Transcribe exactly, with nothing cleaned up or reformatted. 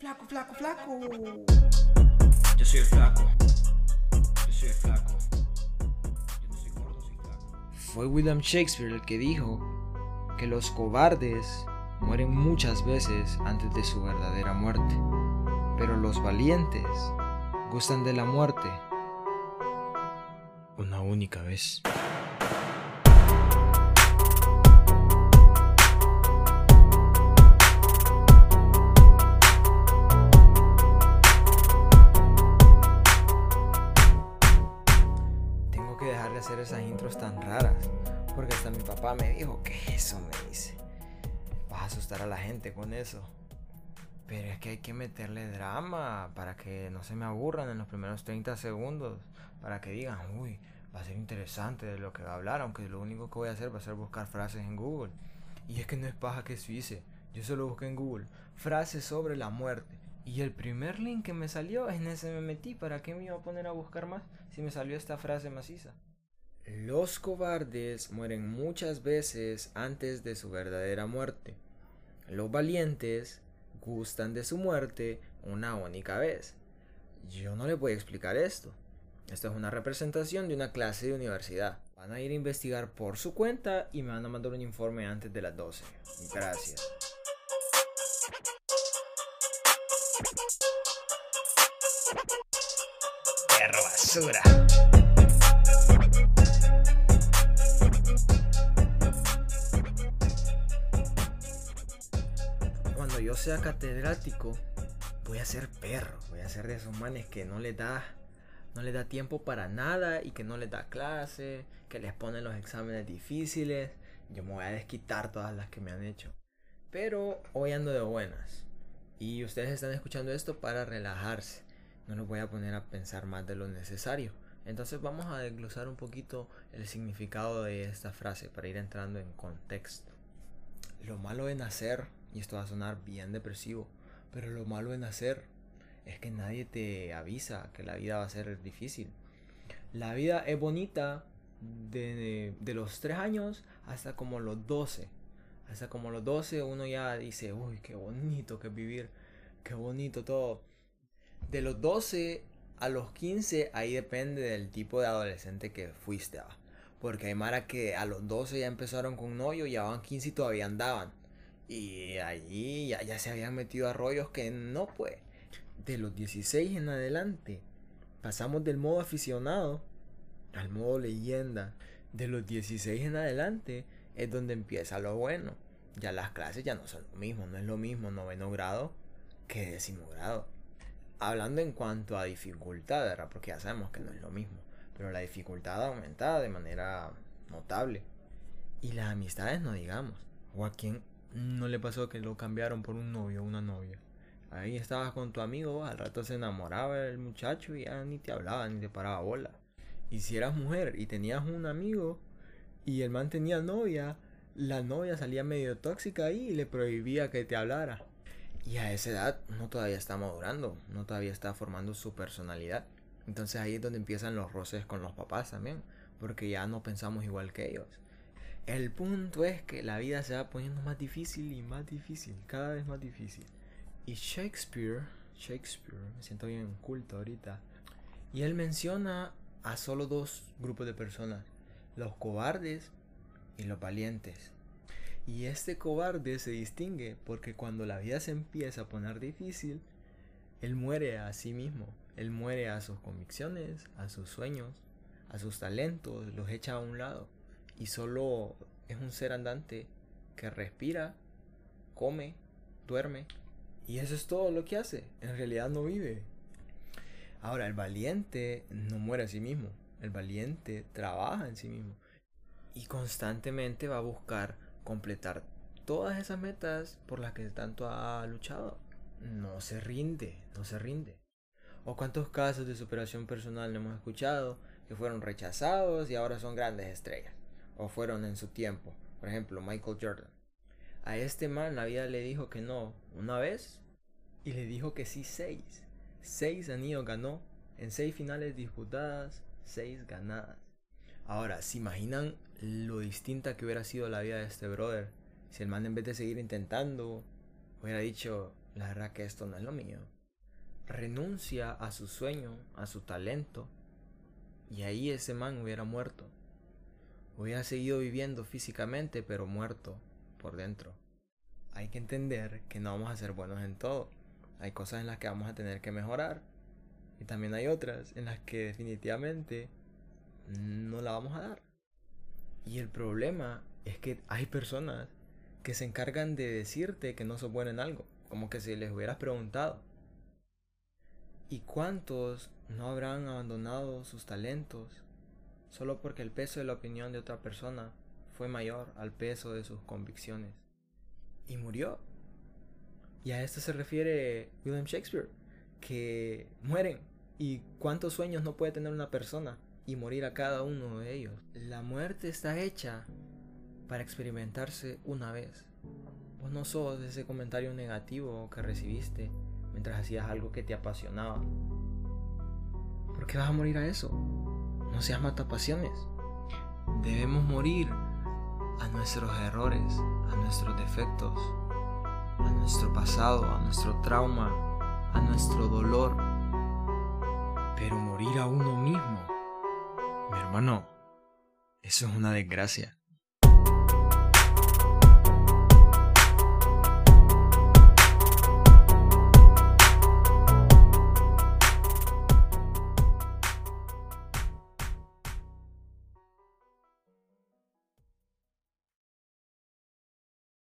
Flaco, flaco, flaco. Yo soy el flaco. Yo soy el flaco. Yo no soy gordo, soy flaco. Fue William Shakespeare el que dijo que los cobardes mueren muchas veces antes de su verdadera muerte, pero los valientes gustan de la muerte una única vez. Tengo que dejar de hacer esas intros tan raras, porque hasta mi papá me dijo que eso, me dice, vas a asustar a la gente con eso. Pero es que hay que meterle drama para que no se me aburran en los primeros treinta segundos, para que digan, uy, va a ser interesante de lo que va a hablar, aunque lo único que voy a hacer va a ser buscar frases en Google. Y es que no es paja que eso hice, yo solo busqué en Google frases sobre la muerte, y el primer link que me salió, en ese me metí. ¿Para qué me iba a poner a buscar más si me salió esta frase maciza? Los cobardes mueren muchas veces antes de su verdadera muerte, los valientes gustan de su muerte una única vez. Yo no le voy a explicar esto. Esto es una representación de una clase de universidad. Van a ir a investigar por su cuenta y me van a mandar un informe antes de las doce. Gracias. Perro basura. Cuando yo sea catedrático, voy a ser perro. Voy a ser de esos manes que no le da, no les da tiempo para nada y que no les da clase, que les ponen los exámenes difíciles. Yo me voy a desquitar todas las que me han hecho. Pero hoy ando de buenas y ustedes están escuchando esto para relajarse. No los voy a poner a pensar más de lo necesario. Entonces vamos a desglosar un poquito el significado de esta frase para ir entrando en contexto. Lo malo de nacer, y esto va a sonar bien depresivo, pero lo malo de nacer es que nadie te avisa que la vida va a ser difícil. La vida es bonita de, de, de los tres años hasta como los doce. Hasta como los doce uno ya dice, uy, qué bonito que es vivir, qué bonito todo. De los doce a los quince, ahí depende del tipo de adolescente que fuiste, ¿va? Porque hay mara que a los doce ya empezaron con un hoyo, ya van quince y todavía andaban. Y allí ya, ya se habían metido a rollos que no, pues. De los dieciséis en adelante pasamos del modo aficionado al modo leyenda. De los dieciséis en adelante es donde empieza lo bueno. Ya las clases ya no son lo mismo. No es lo mismo noveno grado que décimo grado, hablando en cuanto a dificultad, ¿verdad? Porque ya sabemos que no es lo mismo, pero la dificultad aumenta de manera notable. Y las amistades no digamos. ¿O a quién no le pasó que lo cambiaron por un novio o una novia? Ahí estabas con tu amigo, al rato se enamoraba el muchacho y ya ni te hablaba, ni te paraba bola. Y si eras mujer y tenías un amigo y el man tenía novia, la novia salía medio tóxica ahí y le prohibía que te hablara. Y a esa edad uno todavía está madurando, uno todavía está formando su personalidad. Entonces ahí es donde empiezan los roces con los papás también, porque ya no pensamos igual que ellos. El punto es que la vida se va poniendo más difícil y más difícil, cada vez más difícil. Y Shakespeare, Shakespeare, me siento bien culto ahorita, y él menciona a solo dos grupos de personas, los cobardes y los valientes. Y este cobarde se distingue porque cuando la vida se empieza a poner difícil, él muere a sí mismo, él muere a sus convicciones, a sus sueños, a sus talentos, los echa a un lado. Y solo es un ser andante que respira, come, duerme. Y eso es todo lo que hace. En realidad no vive. Ahora, el valiente no muere a sí mismo. El valiente trabaja en sí mismo. Y constantemente va a buscar completar todas esas metas por las que tanto ha luchado. No se rinde, no se rinde. O cuántos casos de superación personal hemos escuchado que fueron rechazados y ahora son grandes estrellas. O fueron en su tiempo. Por ejemplo, Michael Jordan. A este man la vida le dijo que no una vez y le dijo que sí seis. Seis anillos ganó en seis finales disputadas, seis ganadas. Ahora, ¿se imaginan lo distinta que hubiera sido la vida de este brother si el man en vez de seguir intentando hubiera dicho, la verdad que esto no es lo mío. Renuncia a su sueño, a su talento, y ahí ese man hubiera muerto. Hubiera seguido viviendo físicamente, pero muerto por dentro. Hay que entender que no vamos a ser buenos en todo. Hay cosas en las que vamos a tener que mejorar, y también hay otras en las que definitivamente no la vamos a dar. Y el problema es que hay personas que se encargan de decirte que no sos bueno en algo, como que si les hubieras preguntado. ¿Y cuántos no habrán abandonado sus talentos solo porque el peso de la opinión de otra persona fue mayor al peso de sus convicciones? Y murió. Y a esto se refiere William Shakespeare, que mueren. ¿Y cuántos sueños no puede tener una persona y morir a cada uno de ellos? La muerte está hecha para experimentarse una vez. Vos no sos ese comentario negativo que recibiste mientras hacías algo que te apasionaba. ¿Por qué vas a morir a eso? No seas matapasiones. Debemos morir a nuestros errores, a nuestros defectos, a nuestro pasado, a nuestro trauma, a nuestro dolor. Pero morir a uno mismo, mi hermano, eso es una desgracia.